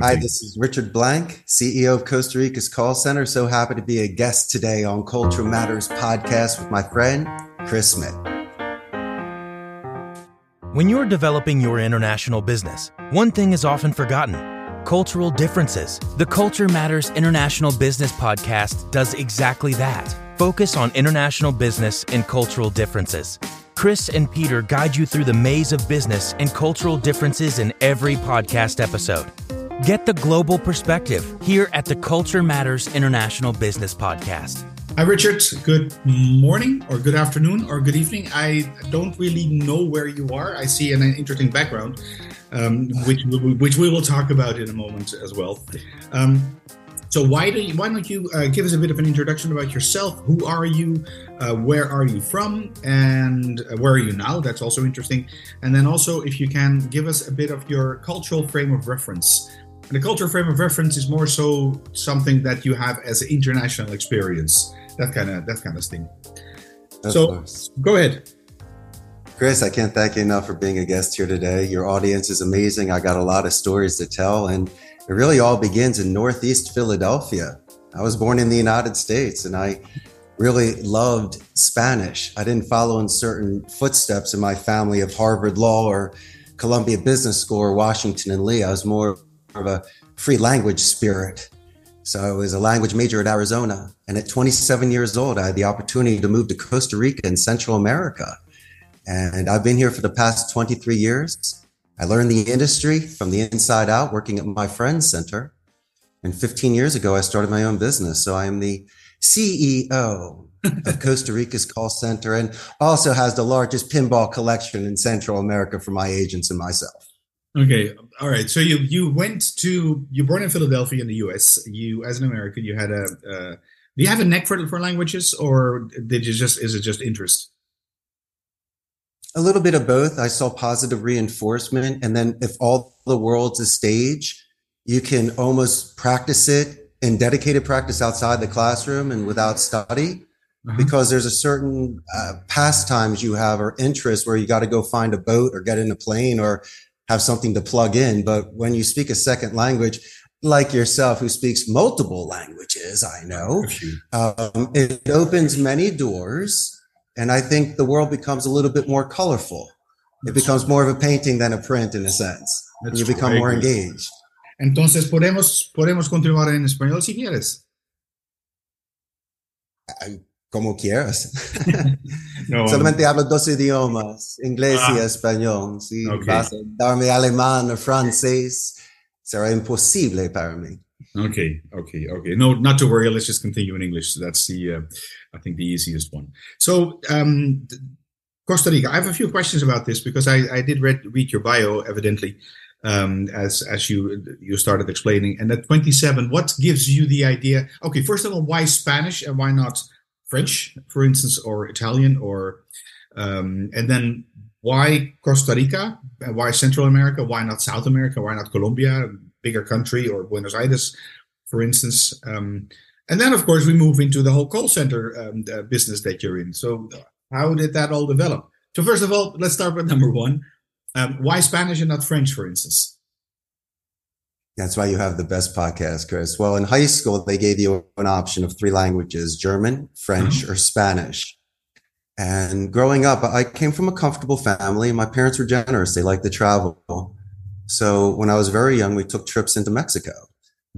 Hi, this is Richard Blank, CEO of Costa Rica's Call Center. So happy to be a guest today on Culture Matters Podcast with my friend, Chris Smith. When you're developing your international business, one thing is often forgotten: cultural differences. The Culture Matters International Business Podcast does exactly that. Focus on international business and cultural differences. Chris and Peter guide you through the maze of business and cultural differences in every podcast episode. Get the global perspective here at the Culture Matters International Business Podcast. Hi, Richard. Good morning or good afternoon or good evening. I don't really know where you are. I see an interesting background, which we will talk about in a moment as well. So why don't you give us a bit of an introduction about yourself? Who are you? Where are you from? And where are you now? That's also interesting. And then also, if you can, give us a bit of your cultural frame of reference. And the cultural frame of reference is more so something that you have as an international experience. That kind of thing. Of course. Go ahead. Chris, I can't thank you enough for being a guest here today. Your audience is amazing. I got a lot of stories to tell, and it really all begins in Northeast Philadelphia. I was born in the United States and I really loved Spanish. I didn't follow in certain footsteps in my family of Harvard Law or Columbia Business School or Washington and Lee. I was more of a free language spirit. So I was a language major at Arizona. And at 27 years old, I had the opportunity to move to Costa Rica in Central America. And I've been here for the past 23 years. I learned the industry from the inside out, working at my friend's center. And 15 years ago, I started my own business. So I am the CEO of Costa Rica's Call Center and also has the largest pinball collection in Central America for my agents and myself. Okay. All right. So you were born in Philadelphia in the U.S. You, as an American, you had do you have a knack for languages, or is it just interest? A little bit of both. I saw positive reinforcement. And then if all the world's a stage, you can almost practice it in dedicated practice outside the classroom and without study, because there's a certain pastimes you have or interests where you got to go find a boat or get in a plane or have something to plug in. But when you speak a second language, like yourself, who speaks multiple languages, I know, it opens many doors. And I think the world becomes a little bit more colorful. It becomes more of a painting than a print, in a sense. You become more engaged. Entonces, podemos continuar en español si quieres. Como quieras. Solamente hablo dos idiomas, inglés y español. Si vas a darme alemán o francés, será imposible para mí. Okay. No, not to worry. Let's just continue in English. That's the easiest one. So, Costa Rica. I have a few questions about this because I did read your bio, evidently, as you started explaining. And at 27, what gives you the idea? Okay, first of all, why Spanish and why not French, for instance, or Italian, or and then why Costa Rica? Why Central America? Why not South America? Why not Colombia? Bigger country, or Buenos Aires, for instance. And then, of course, we move into the whole call center business that you're in. So how did that all develop? So first of all, let's start with number one. Why Spanish and not French, for instance? That's why you have the best podcast, Chris. Well, in high school, they gave you an option of three languages: German, French, or Spanish. And growing up, I came from a comfortable family. My parents were generous. They liked to travel. So when I was very young, we took trips into Mexico.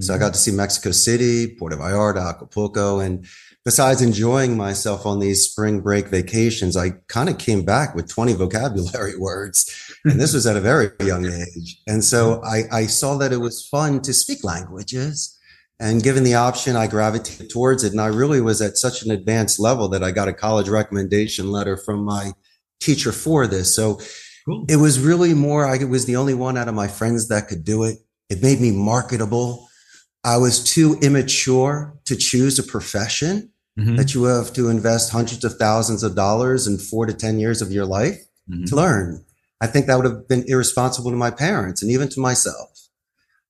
So I got to see Mexico City, Puerto Vallarta, Acapulco. And besides enjoying myself on these spring break vacations, I kind of came back with 20 vocabulary words. And this was at a very young age. And so I saw that it was fun to speak languages. And given the option, I gravitated towards it. And I really was at such an advanced level that I got a college recommendation letter from my teacher for this. So it was really more, I was the only one out of my friends that could do it. It made me marketable. I was too immature to choose a profession that you have to invest hundreds of thousands of dollars in 4 to 10 years of your life to learn. I think that would have been irresponsible to my parents and even to myself.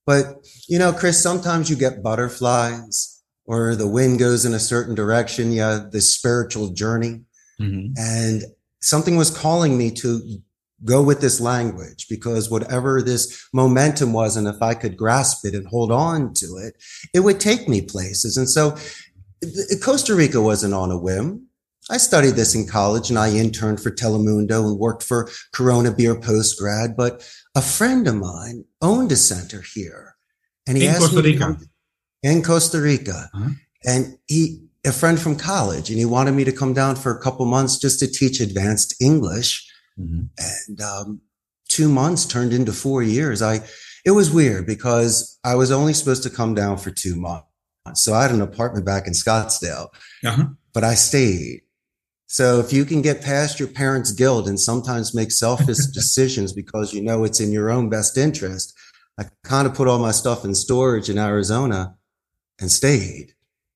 But, you know, Chris, sometimes you get butterflies or the wind goes in a certain direction. You have this spiritual journey. And something was calling me to go with this language, because whatever this momentum was, and if I could grasp it and hold on to it, it would take me places. And so Costa Rica wasn't on a whim. I studied this in college, and I interned for Telemundo and worked for Corona Beer postgrad. But a friend of mine owned a center here, and he asked me in Costa Rica, and a friend from college, and he wanted me to come down for a couple months just to teach advanced English. And 2 months turned into 4 years. It was weird because I was only supposed to come down for 2 months. So I had an apartment back in Scottsdale, but I stayed. So if you can get past your parents' guilt and sometimes make selfish decisions because you know it's in your own best interest, I kind of put all my stuff in storage in Arizona and stayed.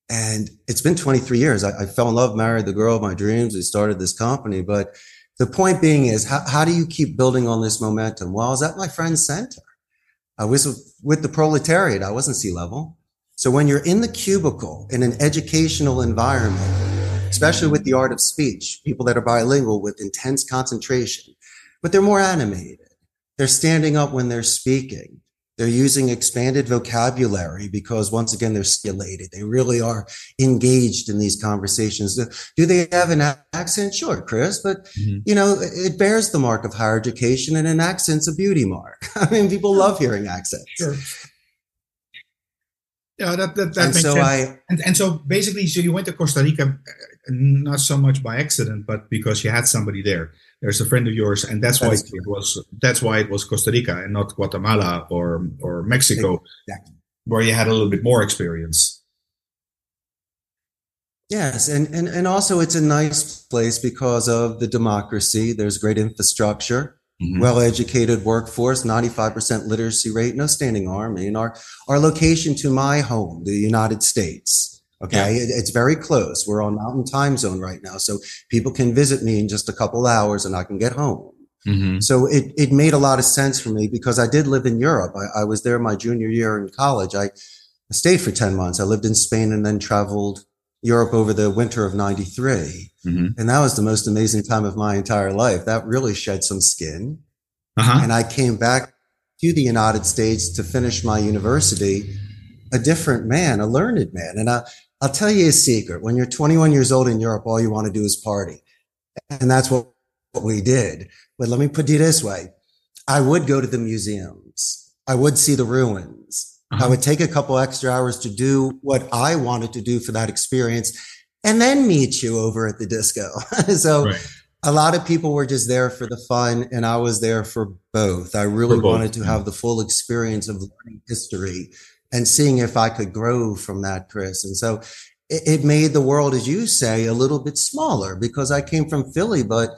And it's been 23 years. I fell in love, married the girl of my dreams. We started this company. But the point being is, how do you keep building on this momentum? Well, I was at my friend's center. I was with the proletariat. I wasn't C-level. So when you're in the cubicle in an educational environment, especially with the art of speech, people that are bilingual with intense concentration, but they're more animated. They're standing up when they're speaking. They're using expanded vocabulary because, once again, they're stimulated. They really are engaged in these conversations. Do they have an accent? Sure, Chris, but, you know, it bears the mark of higher education, and an accent's a beauty mark. I mean, people love hearing accents. Yeah, that makes sense. So you went to Costa Rica, not so much by accident, but because you had somebody there. There's a friend of yours, and that's why it was Costa Rica and not Guatemala or Mexico, where you had a little bit more experience. Yes, and also it's a nice place because of the democracy. There's great infrastructure, well-educated workforce, 95% literacy rate, no standing army, and our location to my home, the United States. Okay. It's very close. We're on mountain time zone right now. So people can visit me in just a couple hours and I can get home. So it made a lot of sense for me because I did live in Europe. I was there my junior year in college. I stayed for 10 months. I lived in Spain and then traveled Europe over the winter of 93. And that was the most amazing time of my entire life. That really shed some skin. And I came back to the United States to finish my university, a different man, a learned man. And I'll tell you a secret. When you're 21 years old in Europe, all you want to do is party. And that's what we did. But let me put it this way. I would go to the museums. I would see the ruins. I would take a couple extra hours to do what I wanted to do for that experience and then meet you over at the disco. A lot of people were just there for the fun, and I was there for both. I really wanted to have the full experience of learning history and seeing if I could grow from that, Chris. And so it made the world, as you say, a little bit smaller because I came from Philly, but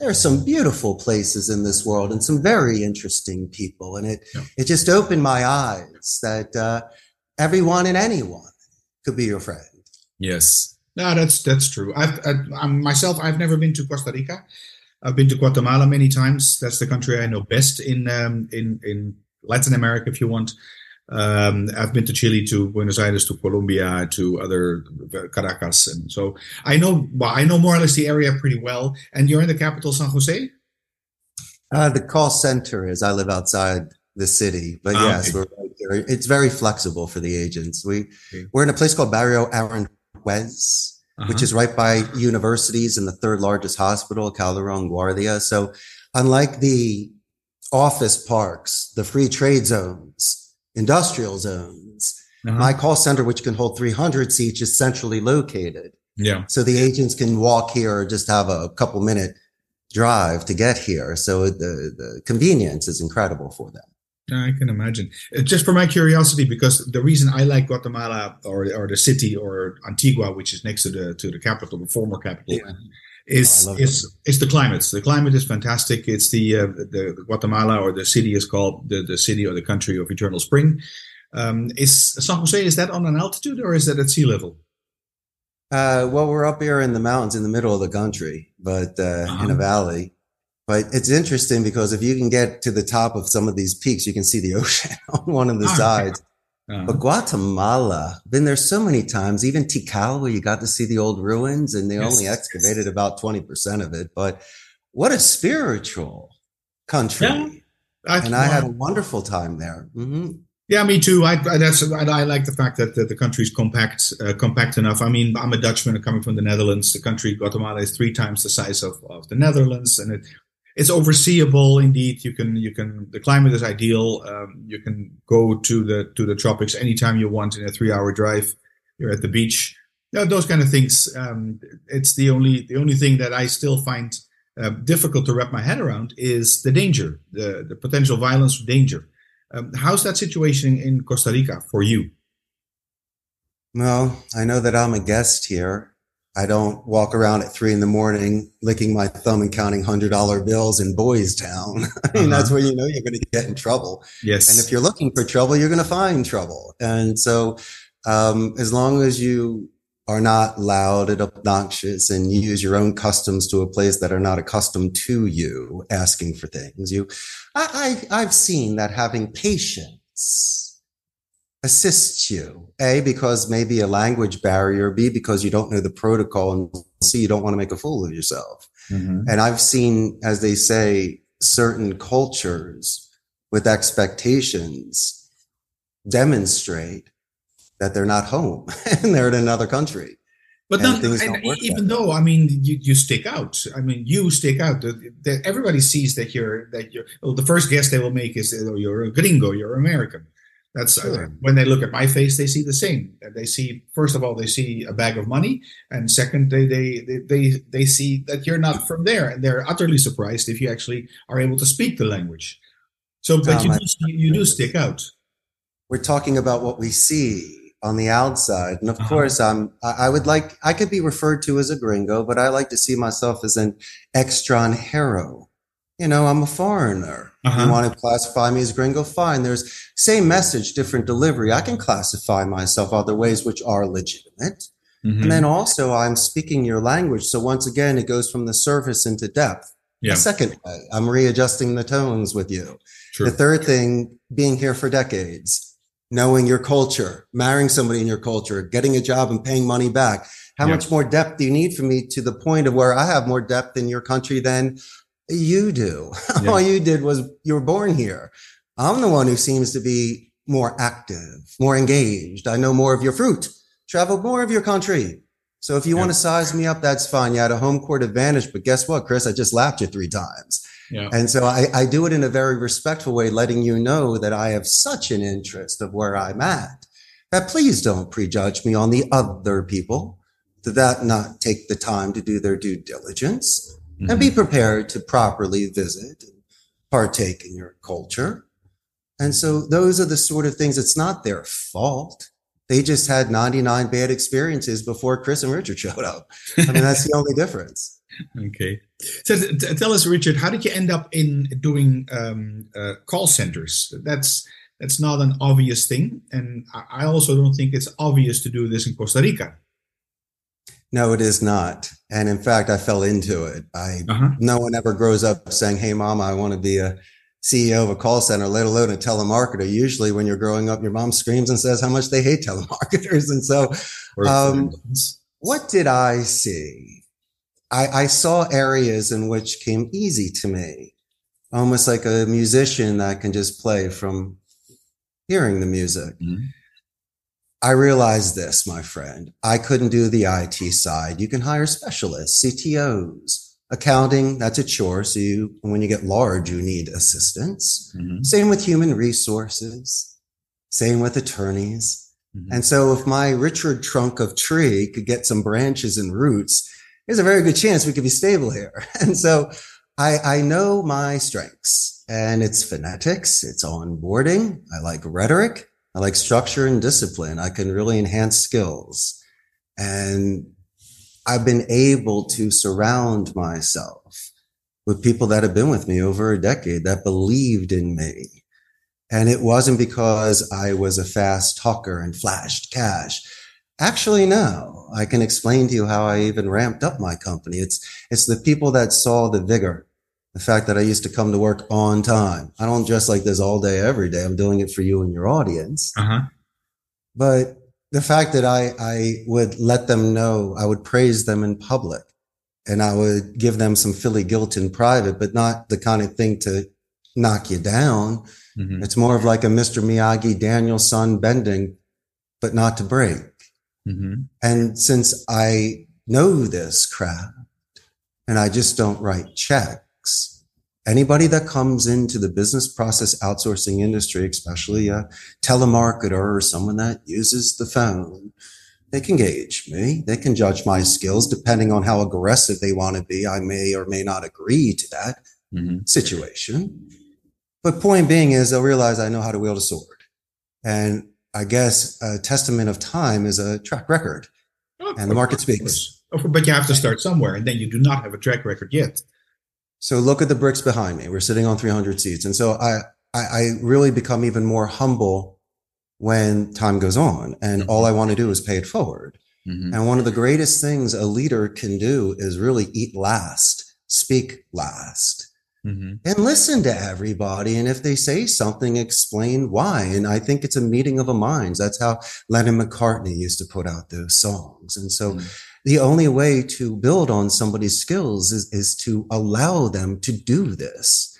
there are some beautiful places in this world and some very interesting people. And it just opened my eyes that everyone and anyone could be your friend. Yes. No, that's true. I've never been to Costa Rica. I've been to Guatemala many times. That's the country I know best in Latin America, if you want. I've been to Chile, to Buenos Aires, to Colombia, to other Caracas, and so I know more or less the area pretty well. And you're in the capital, San Jose? The call center is. I live outside the city, but yes, we're right here. It's very flexible for the agents. We're in a place called Barrio Aranjuez, which is right by universities and the third largest hospital, Calderon Guardia. So, unlike the office parks, the free trade zones, industrial zones, my call center, which can hold 300 seats, is centrally located. So the agents can walk here or just have a couple minute drive to get here. So the convenience is incredible for them. I can imagine. Just for my curiosity, because the reason I like Guatemala or the city or Antigua, which is next to the capital, the former capital, is the climate. The climate is fantastic. It's the Guatemala, or the city is called the city or the country of eternal spring. Is San Jose, is that on an altitude or is that at sea level? Well, we're up here in the mountains in the middle of the country, but in a valley. But it's interesting because if you can get to the top of some of these peaks, you can see the ocean on one of the sides. But Guatemala, been there so many times, even Tikal, where you got to see the old ruins, and they only excavated about 20% of it. But what a spiritual country. Yeah. I had a wonderful time there. Mm-hmm. Yeah, me too. I like the fact that the country is compact enough. I mean, I'm a Dutchman coming from the Netherlands. The country, Guatemala, is 3 times the size of the Netherlands, and it's overseeable. Indeed, you can. The climate is ideal. You can go to the tropics anytime you want in a 3-hour drive. You're at the beach. You know, those kind of things. It's the only thing that I still find difficult to wrap my head around is the danger, the potential violence, danger. How's that situation in Costa Rica for you? Well, I know that I'm a guest here. I don't walk around at 3 a.m. licking my thumb and counting $100 bills in Boys Town. I mean, that's where you know you're going to get in trouble. Yes. And if you're looking for trouble, you're going to find trouble. And so as long as you are not loud and obnoxious and you use your own customs to a place that are not accustomed to you asking for things. I've seen that having patience assists you, A, because maybe a language barrier, B, because you don't know the protocol, and C, you don't want to make a fool of yourself. Mm-hmm. And I've seen, as they say, certain cultures with expectations demonstrate that they're not home and they're in another country. But even though, I mean, you stick out. I mean, you stick out. Everybody sees that you're the first guess they will make is that you're a gringo, you're American. That's sure. When they look at my face, they see the same. They see, first of all, they see a bag of money. And second, they see that you're not from there. And they're utterly surprised if you actually are able to speak the language. So, but you do stick out. We're talking about what we see on the outside. And of course, I could be referred to as a gringo, but I like to see myself as an extranjero. You know, I'm a foreigner. You want to classify me as gringo? Fine. There's same message, different delivery. I can classify myself other ways, which are legitimate. Mm-hmm. And then also I'm speaking your language. So once again, it goes from the surface into depth. Yeah. The second way, I'm readjusting the tones with you. True. The third thing, being here for decades. Knowing your culture, marrying somebody in your culture, getting a job and paying money back. How much more depth do you need from me to the point of where I have more depth in your country than you do? Yeah. All you did was you were born here. I'm the one who seems to be more active, more engaged. I know more of your fruit, traveled more of your country. So if you want to size me up, that's fine. You had a home court advantage, but guess what, Chris? I just lapped you 3 times. Yeah. And so I do it in a very respectful way, letting you know that I have such an interest of where I'm at that please don't prejudge me on the other people, that not take the time to do their due diligence and be prepared to properly visit and partake in your culture. And so those are the sort of things. It's not their fault. They just had 99 bad experiences before Chris and Richard showed up. I mean, that's the only difference. Okay. So tell us, Richard, how did you end up in doing call centers? That's not an obvious thing. And I also don't think it's obvious to do this in Costa Rica. No, it is not. And in fact, I fell into it. No one ever grows up saying, hey, Mama, I want to be a CEO of a call center, let alone a telemarketer. Usually when you're growing up, your mom screams and says how much they hate telemarketers. And so what did I see? I saw areas in which came easy to me, almost like a musician that can just play from hearing the music. Mm-hmm. I realized this, my friend. I couldn't do the IT side. You can hire specialists, CTOs. Accounting, that's a chore. So when you get large, you need assistance. Mm-hmm. Same with human resources. Same with attorneys. Mm-hmm. And so if my Richard trunk of tree could get some branches and roots, there's a very good chance we could be stable here. And so I know my strengths, and it's phonetics. It's onboarding. I like rhetoric. I like structure and discipline. I can really enhance skills. And I've been able to surround myself with people that have been with me over a decade that believed in me. And it wasn't because I was a fast talker and flashed cash. Actually, no. I can explain to you how I even ramped up my company. It's the people that saw the vigor, the fact that I used to come to work on time. I don't dress like this all day, every day. I'm doing it for you and your audience. But the fact that I would let them know, I would praise them in public, and I would give them some Philly guilt in private, but not the kind of thing to knock you down. Mm-hmm. It's more of like a Mr. Miyagi, Daniel-san bending, but not to break. Mm-hmm. And since I know this craft and I just don't write checks, anybody that comes into the business process outsourcing industry, especially a telemarketer or someone that uses the phone, they can gauge me. They can judge my skills depending on how aggressive they want to be. I may or may not agree to that mm-hmm. situation. But point being is they'll realize I know how to wield a sword. And I guess a testament of time is a track record. And the market speaks. But you have to start somewhere, and then you do not have a track record yet. So look at the bricks behind me. We're sitting on 300 seats. And so I really become even more humble when time goes on, and all I want to do is pay it forward. Mm-hmm. And one of the greatest things a leader can do is really eat last, speak last, mm-hmm. and listen to everybody. And if they say something, explain why. And I think it's a meeting of the minds. That's how Lennon McCartney used to put out those songs. And so mm-hmm. the only way to build on somebody's skills is to allow them to do this.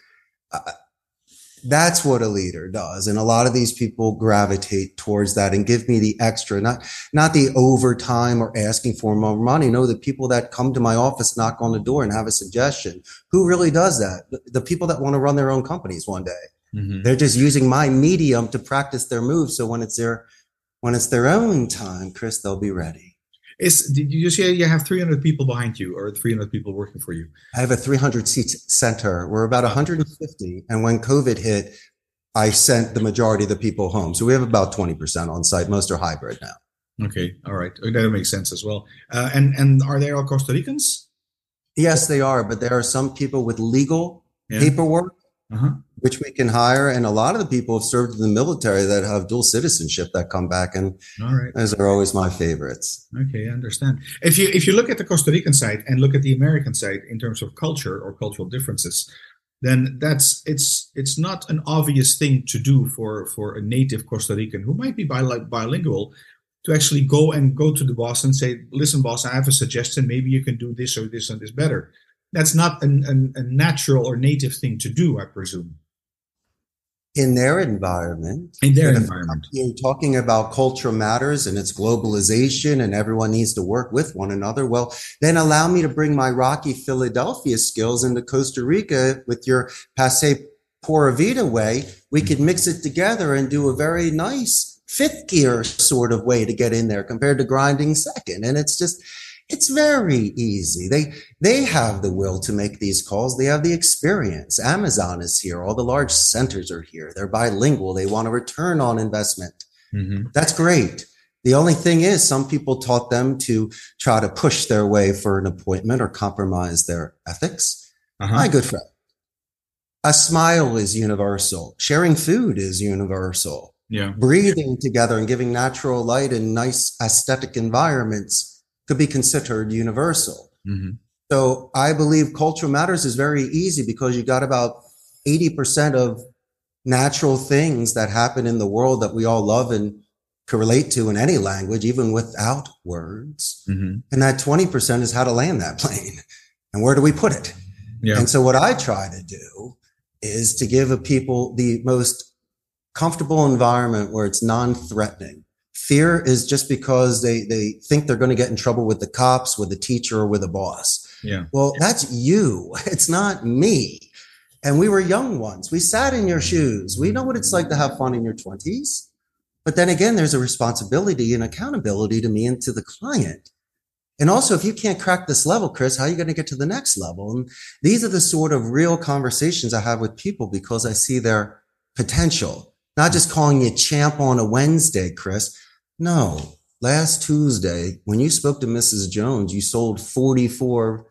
That's what a leader does. And a lot of these people gravitate towards that and give me the extra, not the overtime or asking for more money. No, the people that come to my office, knock on the door and have a suggestion. Who really does that? The people that want to run their own companies one day. Mm-hmm. They're just using my medium to practice their moves. So when it's their own time, Chris, they'll be ready. Did you say you have 300 people behind you or 300 people working for you? I have a 300-seat center. We're about 150. And when COVID hit, I sent the majority of the people home. So we have about 20% on site. Most are hybrid now. Okay. All right. That makes sense as well. And are they all Costa Ricans? Yes, they are. But there are some people with legal paperwork, uh-huh. which we can hire. And a lot of the people have served in the military that have dual citizenship that come back. And all right. those are always my favorites. Okay, I understand. If you look at the Costa Rican side and look at the American side in terms of culture or cultural differences, then it's not an obvious thing to do for a native Costa Rican who might be bilingual to actually go to the boss and say, listen, boss, I have a suggestion. Maybe you can do this or this and this better. That's not a natural or native thing to do, I presume. In their environment. You're talking about culture matters and its globalization and everyone needs to work with one another. Well, then allow me to bring my Rocky Philadelphia skills into Costa Rica with your Pasé Pura Vida way. We could mix it together and do a very nice fifth gear sort of way to get in there compared to grinding second. And it's just... it's very easy. They have the will to make these calls. They have the experience. Amazon is here. All the large centers are here. They're bilingual. They want a return on investment. Mm-hmm. That's great. The only thing is some people taught them to try to push their way for an appointment or compromise their ethics. Uh-huh. My good friend, a smile is universal. Sharing food is universal. Yeah. Breathing together and giving natural light and nice aesthetic environments could be considered universal. Mm-hmm. So I believe culture matters is very easy because you got about 80% of natural things that happen in the world that we all love and can relate to in any language, even without words. Mm-hmm. And that 20% is how to land that plane and where do we put it? Yeah. And so what I try to do is to give people the most comfortable environment where it's non-threatening. Fear is just because they think they're going to get in trouble with the cops, with the teacher, or with a boss. Yeah. Well, that's you. It's not me. And we were young ones. We sat in your shoes. We know what it's like to have fun in your 20s. But then again, there's a responsibility and accountability to me and to the client. And also, if you can't crack this level, Chris, how are you going to get to the next level? And these are the sort of real conversations I have with people because I see their potential. Not just calling you champ on a Wednesday, Chris. No, last Tuesday, when you spoke to Mrs. Jones, you sold 44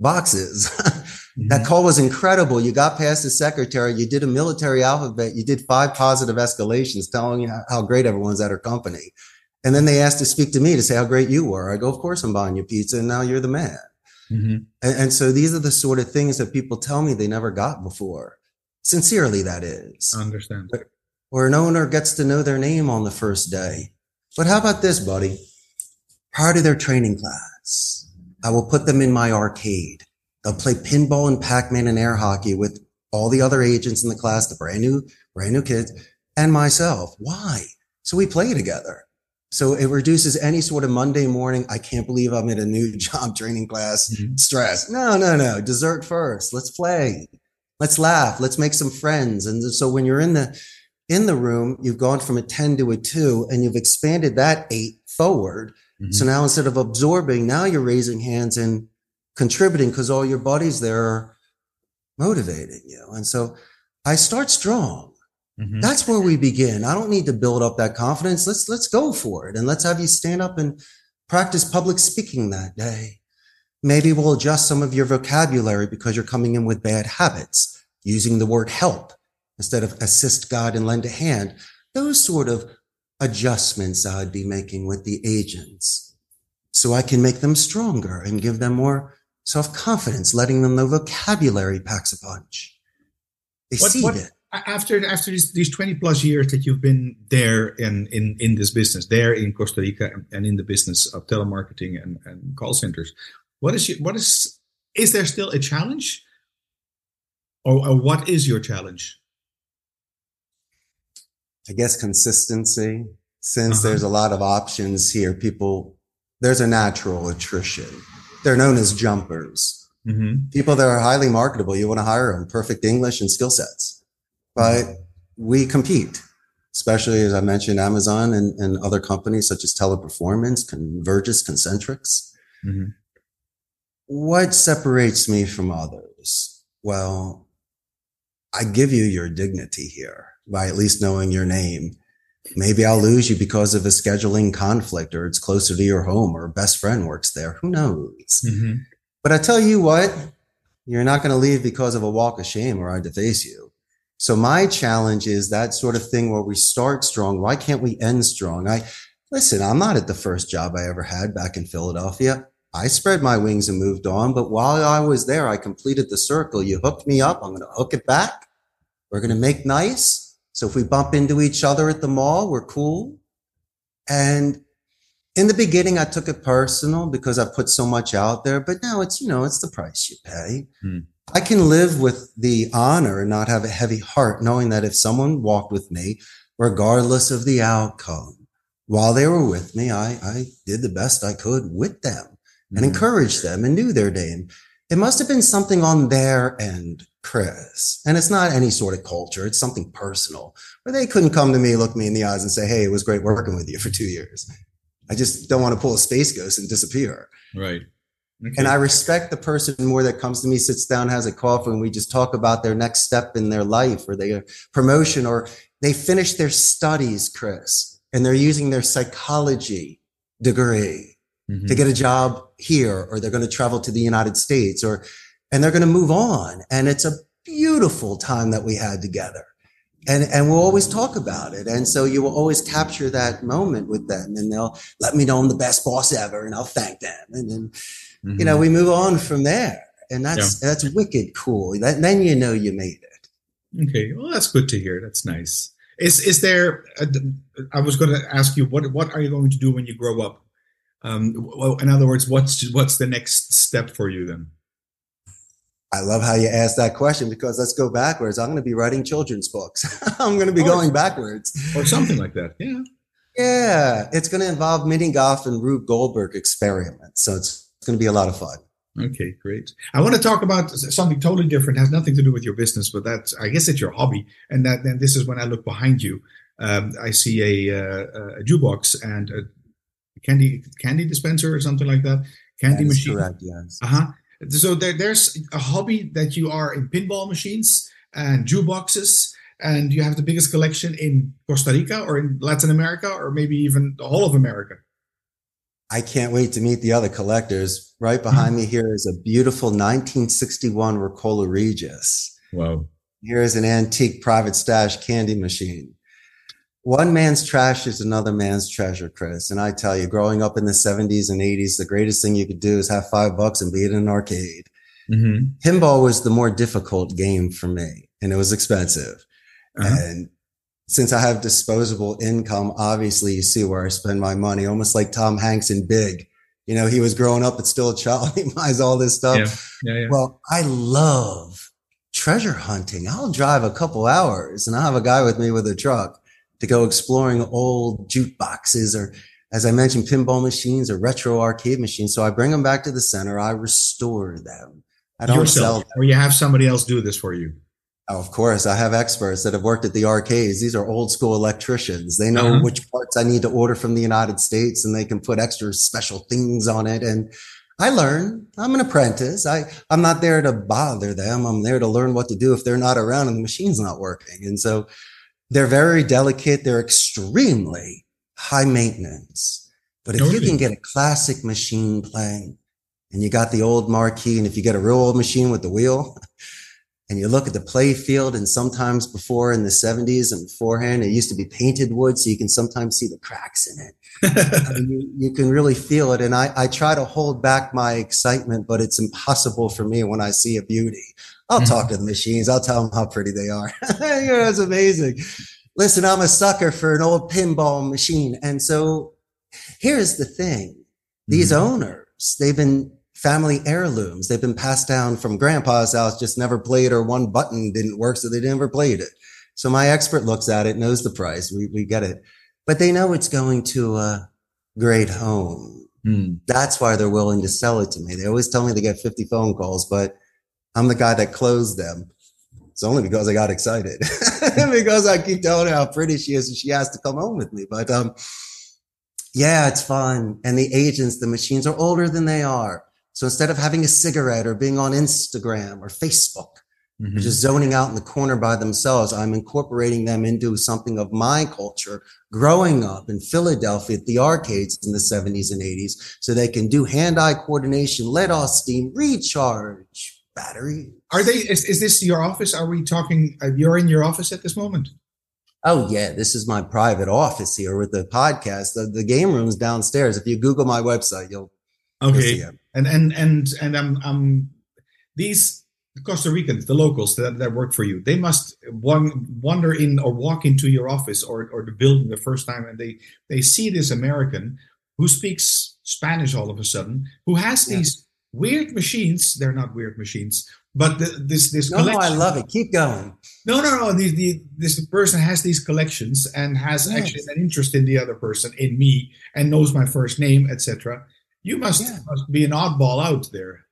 boxes. Mm-hmm. That call was incredible. You got past the secretary. You did a military alphabet. You did 5 positive escalations telling you how great everyone's at her company. And then they asked to speak to me to say how great you were. I go, of course I'm buying you pizza. And now you're the man. Mm-hmm. And so these are the sort of things that people tell me they never got before. Sincerely, that is. I understand. Or an owner gets to know their name on the first day. But how about this, buddy? Prior to their training class, I will put them in my arcade. They'll play pinball and Pac-Man and air hockey with all the other agents in the class, the brand new kids, and myself. Why? So we play together. So it reduces any sort of Monday morning, I can't believe I'm in a new job training class stress. No. Dessert first. Let's play. Let's laugh. Let's make some friends. And so when you're in the room, you've gone from a 10 to a 2, and you've expanded that 8 forward. Mm-hmm. So now instead of absorbing, now you're raising hands and contributing because all your buddies there are motivating you. And so I start strong. Mm-hmm. That's where we begin. I don't need to build up that confidence. Let's go for it. And let's have you stand up and practice public speaking that day. Maybe we'll adjust some of your vocabulary because you're coming in with bad habits, using the word help instead of assist, guide, and lend a hand. Those sort of adjustments I'd be making with the agents so I can make them stronger and give them more self-confidence, letting them know vocabulary packs a punch. They see it. After these 20 plus years that you've been there in this business, there in Costa Rica and in the business of telemarketing and call centers, is there still a challenge, or what is your challenge? I guess consistency, since there's a lot of options here. There's a natural attrition. They're known as jumpers. Mm-hmm. People that are highly marketable, you want to hire them, perfect English and skill sets. But we compete, especially as I mentioned, Amazon and other companies such as Teleperformance, Convergys, Concentrics. Mm-hmm. What separates me from others? Well, I give you your dignity here by at least knowing your name. Maybe I'll lose you because of a scheduling conflict, or it's closer to your home, or a best friend works there. Who knows? Mm-hmm. But I tell you what, you're not going to leave because of a walk of shame or I deface you. So my challenge is that sort of thing where we start strong. Why can't we end strong? I'm not at the first job I ever had back in Philadelphia. I spread my wings and moved on. But while I was there, I completed the circle. You hooked me up. I'm going to hook it back. We're going to make nice. So if we bump into each other at the mall, we're cool. And in the beginning, I took it personal because I put so much out there. But now it's the price you pay. Hmm. I can live with the honor and not have a heavy heart, knowing that if someone walked with me, regardless of the outcome, while they were with me, I did the best I could with them and encouraged them and knew their name. It must have been something on their end, Chris. And it's not any sort of culture. It's something personal where they couldn't come to me, look me in the eyes and say, hey, it was great working with you for 2 years. I just don't want to pull a space ghost and disappear. Right. Okay. And I respect the person more that comes to me, sits down, has a coffee, and we just talk about their next step in their life or their promotion, or they finish their studies, Chris, and they're using their psychology degree to get a job here, or they're going to travel to the United States, and they're going to move on. And it's a beautiful time that we had together. And we'll always talk about it. And so you will always capture that moment with them, and they'll let me know I'm the best boss ever, and I'll thank them. And then, we move on from there. And that's wicked cool. Then you made it. Okay. Well, that's good to hear. That's nice. Is there, I was going to ask you, what are you going to do when you grow up? In other words, what's the next step for you then? I love how you asked that question, because let's go backwards. I'm going to be writing children's books. I'm going to be going backwards. Or something like that. Yeah. Yeah. It's going to involve Mini-Golf and Rube Goldberg experiments. So it's going to be a lot of fun. Okay, great. I want to talk about something totally different. It has nothing to do with your business, but I guess it's your hobby. And then this is when I look behind you. I see a jukebox and a candy dispenser or something like that. Candy machine. Correct, yes. Uh-huh. So there's a hobby that you are in pinball machines and jukeboxes, and you have the biggest collection in Costa Rica or in Latin America, or maybe even the whole of America. I can't wait to meet the other collectors. Right behind me here is a beautiful 1961 Ricola Regis. Wow. Here is an antique private stash candy machine. One man's trash is another man's treasure, Chris. And I tell you, growing up in the 70s and 80s, the greatest thing you could do is have $5 and be in an arcade. Mm-hmm. Pinball was the more difficult game for me, and it was expensive. Uh-huh. And since I have disposable income, obviously you see where I spend my money, almost like Tom Hanks in Big. He was growing up, but still a child. He buys all this stuff. Yeah. Well, I love treasure hunting. I'll drive a couple hours and I'll have a guy with me with a truck to go exploring old jukeboxes or, as I mentioned, pinball machines or retro arcade machines. So I bring them back to the center. I restore them. I don't sell them. Or you have somebody else do this for you. Oh, of course. I have experts that have worked at the arcades. These are old school electricians. They know which parts I need to order from the United States, and they can put extra special things on it. And I learn. I'm an apprentice. I'm not there to bother them. I'm there to learn what to do if they're not around and the machine's not working. And so they're very delicate. They're extremely high maintenance. But if you can get a classic machine playing and you got the old marquee, and if you get a real old machine with the wheel, and you look at the play field, and sometimes before in the 70s and beforehand, it used to be painted wood, so you can sometimes see the cracks in it. I mean, you can really feel it. And I try to hold back my excitement, but it's impossible for me when I see a beauty. I'll talk to the machines. I'll tell them how pretty they are. It's amazing. Listen, I'm a sucker for an old pinball machine. And so here's the thing. These owners, they've been family heirlooms. They've been passed down from grandpa's house, just never played, or one button didn't work, so they never played it. So my expert looks at it, knows the price. We get it, but they know it's going to a great home. That's why they're willing to sell it to me. They always tell me they get 50 phone calls, but I'm the guy that closed them. It's only because I got excited because I keep telling her how pretty she is and she has to come home with me. But, yeah, it's fun. And the agents, the machines are older than they are. So instead of having a cigarette or being on Instagram or Facebook, just zoning out in the corner by themselves, I'm incorporating them into something of my culture, growing up in Philadelphia at the arcades in the 70s and 80s, so they can do hand-eye coordination, let-off steam, recharge battery. Are they? Is this your office? Are we talking? You're in your office at this moment? Oh, yeah. This is my private office here with the podcast. The game room's downstairs. If you Google my website, you'll see it. And these Costa Ricans, the locals that work for you, they must wander in or walk into your office or the building the first time, and they see this American who speaks Spanish all of a sudden, who has these weird machines. They're not weird machines, but this collection. No, I love it. Keep going. No. This person has these collections and has actually an interest in the other person, in me, and knows my first name, etc. You must be an oddball out there.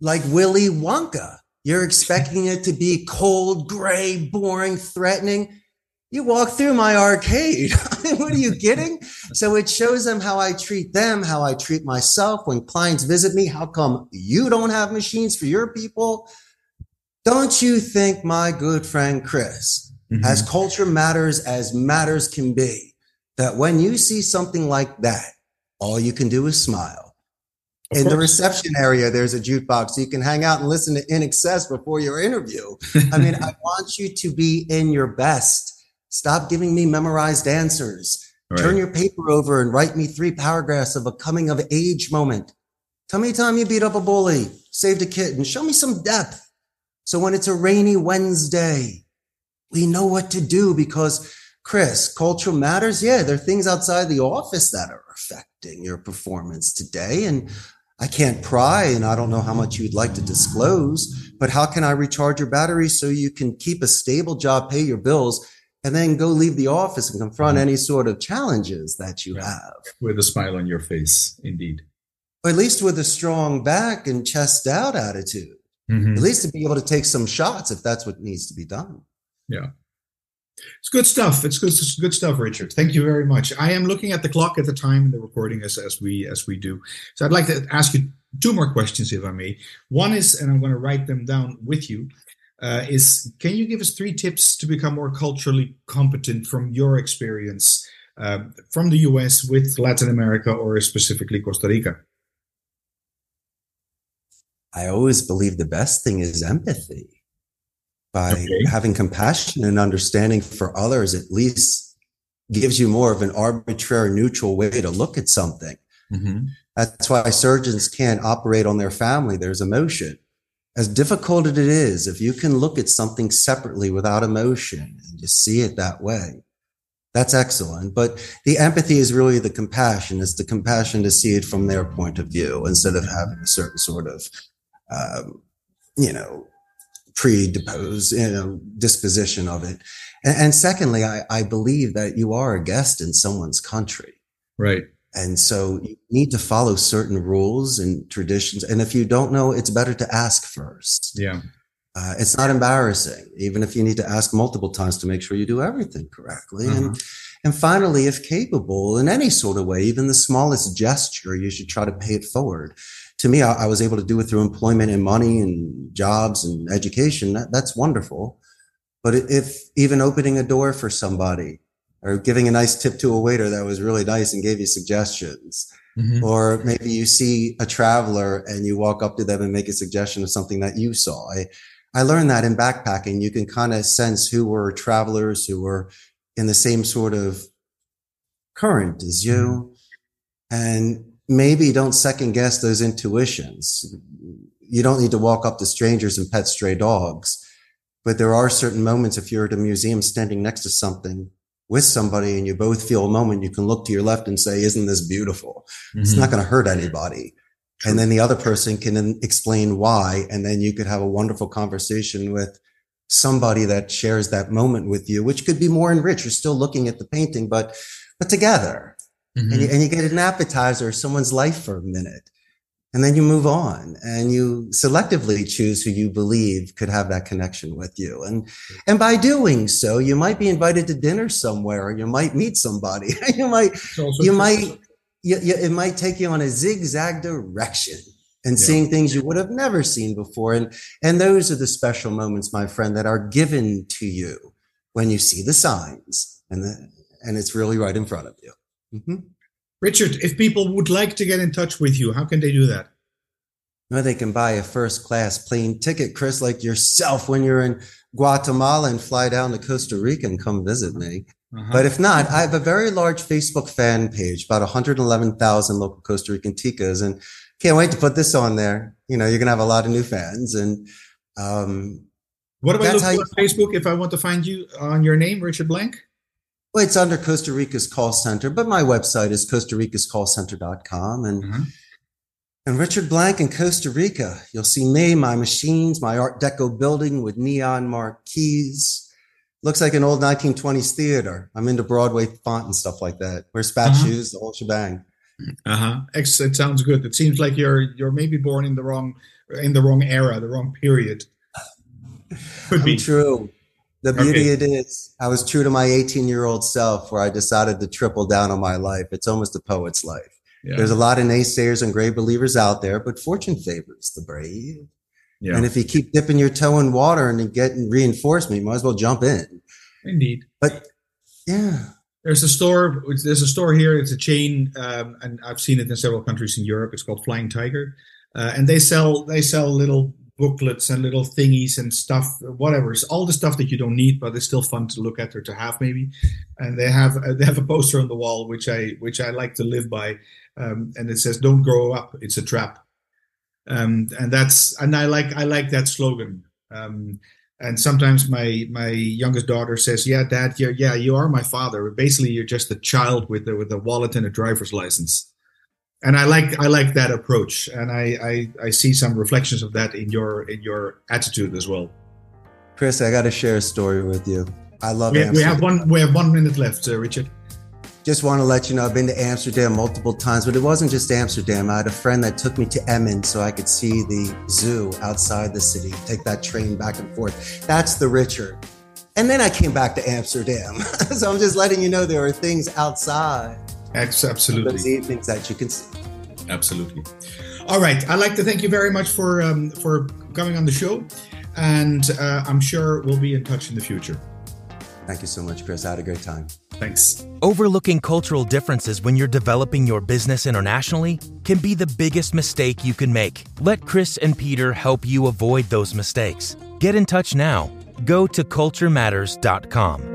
Like Willy Wonka. You're expecting it to be cold, gray, boring, threatening. You walk through my arcade. What are you kidding? So it shows them how I treat them, how I treat myself. When clients visit me, how come you don't have machines for your people? Don't you think my good friend Chris, as culture matters as matters can be, that when you see something like that, all you can do is smile. In the reception area, there's a jukebox. So you can hang out and listen to In Excess before your interview. I mean, I want you to be in your best. Stop giving me memorized answers. Right. Turn your paper over and write me 3 paragraphs of a coming of age moment. Tell me a time you beat up a bully, saved a kitten. Show me some depth. So when it's a rainy Wednesday, we know what to do, because Chris, cultural matters. Yeah, there are things outside the office that are affecting your performance today. And I can't pry, and I don't know how much you'd like to disclose, but how can I recharge your battery so you can keep a stable job, pay your bills, and then go leave the office and confront any sort of challenges that you have? With a smile on your face, indeed. Or at least with a strong back and chest out attitude. At least to be able to take some shots if that's what needs to be done. Yeah. It's good stuff. It's good stuff, Richard. Thank you very much. I am looking at the clock at the time in the recording as we do. So I'd like to ask you 2 more questions, if I may. One is, and I'm going to write them down with you, is can you give us 3 tips to become more culturally competent from your experience from the U.S. with Latin America, or specifically Costa Rica? I always believe the best thing is empathy. By having compassion and understanding for others, at least gives you more of an arbitrary, neutral way to look at something. That's why surgeons can't operate on their family. There's emotion. As difficult as it is, if you can look at something separately without emotion and just see it that way, that's excellent. But the empathy is really the compassion. It's the compassion to see it from their point of view instead of having a certain sort of, disposition of it. And secondly, I believe that you are a guest in someone's country. Right. And so you need to follow certain rules and traditions. And if you don't know, it's better to ask first. Yeah. It's not embarrassing, even if you need to ask multiple times to make sure you do everything correctly. Uh-huh. And finally, if capable, in any sort of way, even the smallest gesture, you should try to pay it forward. To me, I was able to do it through employment and money and jobs and education. That's wonderful. But if even opening a door for somebody or giving a nice tip to a waiter that was really nice and gave you suggestions, mm-hmm. or maybe you see a traveler and you walk up to them and make a suggestion of something that you saw. I learned that in backpacking, you can kind of sense who were travelers who were in the same sort of current as you. And maybe don't second guess those intuitions. You don't need to walk up to strangers and pet stray dogs. But there are certain moments, if you're at a museum standing next to something with somebody and you both feel a moment, you can look to your left and say, isn't this beautiful? Mm-hmm. It's not going to hurt anybody. True. And then the other person can then explain why. And then you could have a wonderful conversation with somebody that shares that moment with you, which could be more enriched. You're still looking at the painting, but together. Mm-hmm. And you get an appetizer, someone's life for a minute. And then you move on and you selectively choose who you believe could have that connection with you. And by doing so, you might be invited to dinner somewhere, or you might meet somebody. It might take you on a zigzag direction and seeing things you would have never seen before. And those are the special moments, my friend, that are given to you when you see the signs and it's really right in front of you. Mm-hmm. Richard, if people would like to get in touch with you, how can they do that? Well, they can buy a first-class plane ticket, Chris, like yourself when you're in Guatemala, and fly down to Costa Rica and come visit me. Uh-huh. But if not, I have a very large Facebook fan page, about 111,000 local Costa Rican ticas, and can't wait to put this on there. You know, you're going to have a lot of new fans. And what do I look for on Facebook if I want to find you on your name, Richard Blank? Well, it's under Costa Rica's Call Center, but my website is CostaRicasCallCenter.com. And Richard Blank in Costa Rica, you'll see me, my machines, my Art Deco building with neon marquees. Looks like an old 1920s theater. I'm into Broadway font and stuff like that. Wear spat shoes, the whole shebang. Uh-huh. Excellent. Sounds good. It seems like you're maybe born in the wrong era, the wrong period. Could be true. The beauty it is, I was true to my 18-year-old self where I decided to triple down on my life. It's almost a poet's life. Yeah. There's a lot of naysayers and grave believers out there, but fortune favors the brave. Yeah. And if you keep dipping your toe in water and getting reinforcement, you might as well jump in. Indeed. But yeah. There's a store here. It's a chain, and I've seen it in several countries in Europe. It's called Flying Tiger. And they sell little booklets and little thingies and stuff, whatever. It's all the stuff that you don't need, but it's still fun to look at or to have maybe. And they have a poster on the wall, which I like to live by. And it says, "Don't grow up. It's a trap." And I like that slogan. And sometimes my youngest daughter says, "Yeah, Dad, you are my father. Basically, you're just a child with a wallet and a driver's license." And I like that approach, and I see some reflections of that in your attitude as well. Chris, I got to share a story with you. I love Amsterdam. We have one minute left, Richard. Just want to let you know I've been to Amsterdam multiple times, but it wasn't just Amsterdam. I had a friend that took me to Emmen so I could see the zoo outside the city. Take that train back and forth. That's the Richard. And then I came back to Amsterdam. So I'm just letting you know there are things outside. Absolutely. Those evenings that you can see. Absolutely. All right. I'd like to thank you very much for coming on the show. And I'm sure we'll be in touch in the future. Thank you so much, Chris. I had a great time. Thanks. Overlooking cultural differences when you're developing your business internationally can be the biggest mistake you can make. Let Chris and Peter help you avoid those mistakes. Get in touch now. Go to culturematters.com.